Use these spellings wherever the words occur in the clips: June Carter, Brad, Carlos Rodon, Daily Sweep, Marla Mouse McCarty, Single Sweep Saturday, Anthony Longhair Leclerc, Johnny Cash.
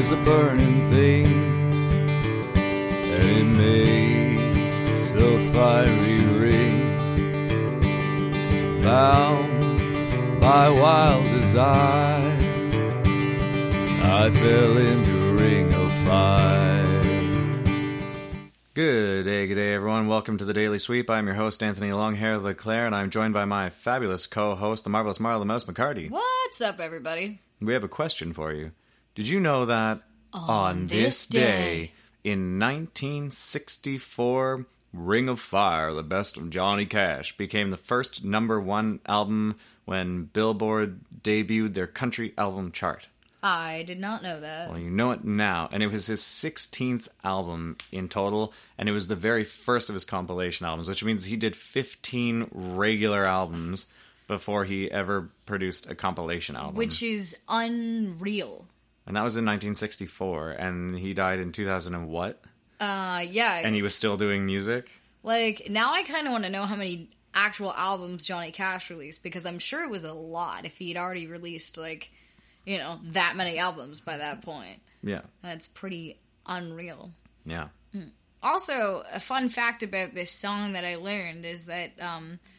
is a burning thing, and it makes a fiery ring. Bound by wild desire, I fell into a ring of fire. Good day, everyone. Welcome to the Daily Sweep. I'm your host, Anthony Longhair Leclerc, and I'm joined by my fabulous co-host, the marvelous Marla Mouse McCarty. What's up, everybody? We have a question for you. Did you know that on this day in 1964, Ring of Fire, the Best of Johnny Cash, became the first #1 album when Billboard debuted their country album chart? I did not know that. Well, you know it now. And it was his 16th album in total, and it was the very first of his compilation albums, which means he did 15 regular albums before he ever produced a compilation album. Which is unreal. And that was in 1964, and he died in 2000 and what? Yeah. And he was still doing music? Like, now I kind of want to know how many actual albums Johnny Cash released, because I'm sure it was a lot if he'd already released, like, you know, that many albums by that point. Yeah. That's pretty unreal. Yeah. Also, a fun fact about this song that I learned is that,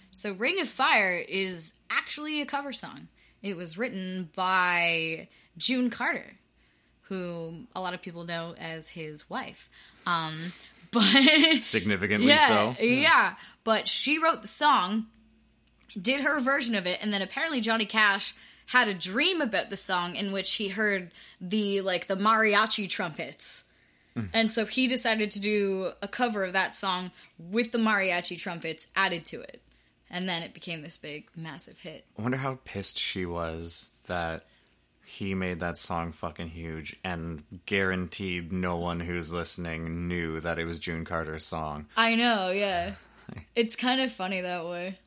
so Ring of Fire is actually a cover song. It was written by June Carter, who a lot of people know as his wife. But significantly so. Yeah. But she wrote the song, did her version of it, and then apparently Johnny Cash had a dream about the song in which he heard the mariachi trumpets. And so he decided to do a cover of that song with the mariachi trumpets added to it. And then it became this big, massive hit. I wonder how pissed she was that he made that song fucking huge and guaranteed no one who's listening knew that it was June Carter's song. I know, yeah. It's kind of funny that way.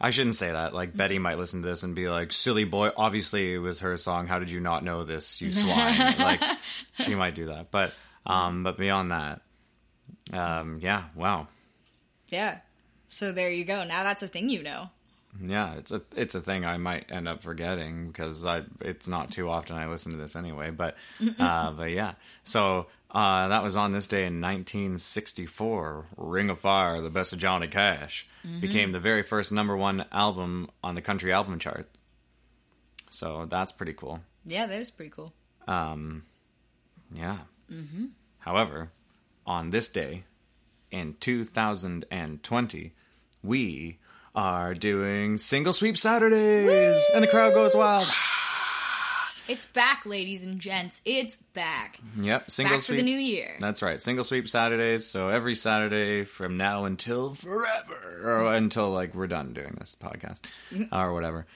I shouldn't say that. Like, Betty might listen to this and be like, silly boy, obviously it was her song. How did you not know this, you swine? Like, she might do that. But beyond that, yeah, wow. Yeah. So there you go. Now that's a thing you know. Yeah, it's a thing I might end up forgetting because it's not too often I listen to this anyway. But yeah. So that was on this day in 1964. Ring of Fire, the Best of Johnny Cash, became the very first #1 album on the country album chart. So that's pretty cool. Yeah, that is pretty cool. Yeah. Mm-hmm. However, on this day in 2020. We are doing Single Sweep Saturdays. Woo! And the crowd goes wild. It's back, ladies and gents. It's back. Yep. Single Sweep for the new year. That's right. Single Sweep Saturdays. So every Saturday from now until forever. Or until, like, we're done doing this podcast. Or whatever.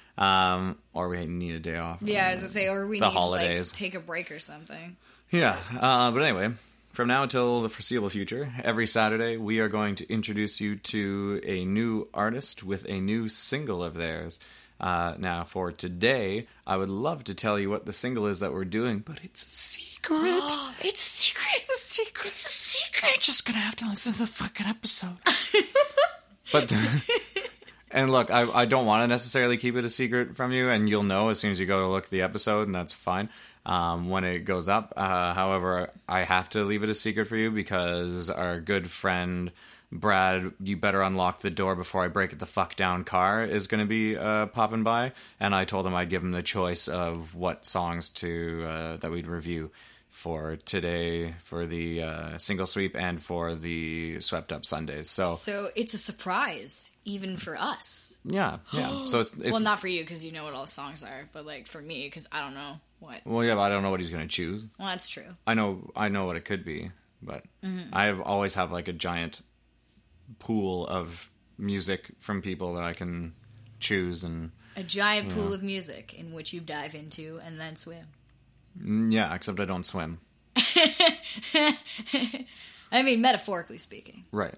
Or we need a day off. Yeah, I was going to say, or we need holidays. To, like, take a break or something. Yeah. But anyway, from now until the foreseeable future, every Saturday we are going to introduce you to a new artist with a new single of theirs. Now, for today, I would love to tell you what the single is that we're doing, but it's a secret. It's a secret. It's a secret. It's a secret. You're just going to have to listen to the fucking episode. And look, I don't want to necessarily keep it a secret from you, and you'll know as soon as you go to look at the episode, and that's fine. When it goes up. However, I have to leave it a secret for you because our good friend Brad, you better unlock the door before I break it the fuck down car, is going to be popping by. And I told him I'd give him the choice of what songs to that we'd review for today, for the Single Sweep and for the Swept Up Sundays. So it's a surprise, even for us. Yeah. So it's well, not for you because you know what all the songs are, but like for me because I don't know. What? Well, yeah, but I don't know what he's going to choose. Well, that's true. I know what it could be, but I always have like a giant pool of music from people that I can choose and a giant pool of music in which you dive into and then swim. Yeah, except I don't swim. I mean, metaphorically speaking. Right.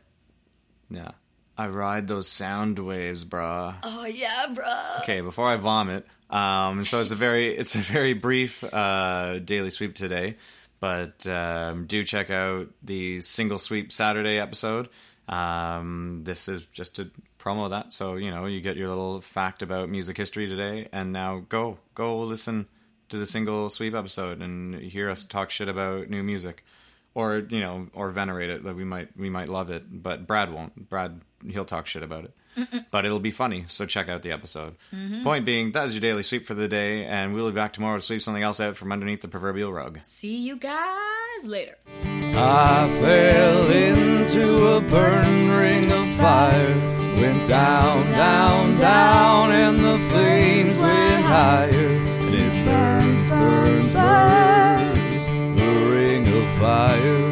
Yeah. I ride those sound waves, brah. Oh yeah, brah. Okay, before I vomit. So it's a very brief Daily Sweep today, but do check out the Single Sweep Saturday episode. This is just to promo that, so you get your little fact about music history today, and now go listen to the Single Sweep episode and hear us talk shit about new music, or, you know, or venerate it. That like we might love it, but Brad won't. Brad, he'll talk shit about it. Mm-mm. But it'll be funny, so check out the episode. Mm-hmm. Point being, that is your daily sweep for the day, and we'll be back tomorrow to sweep something else out from underneath the proverbial rug. See you guys later. I fell into a burning ring of fire, went down, down, down, and the flames went higher, and it burns, burns, burns, the ring of fire.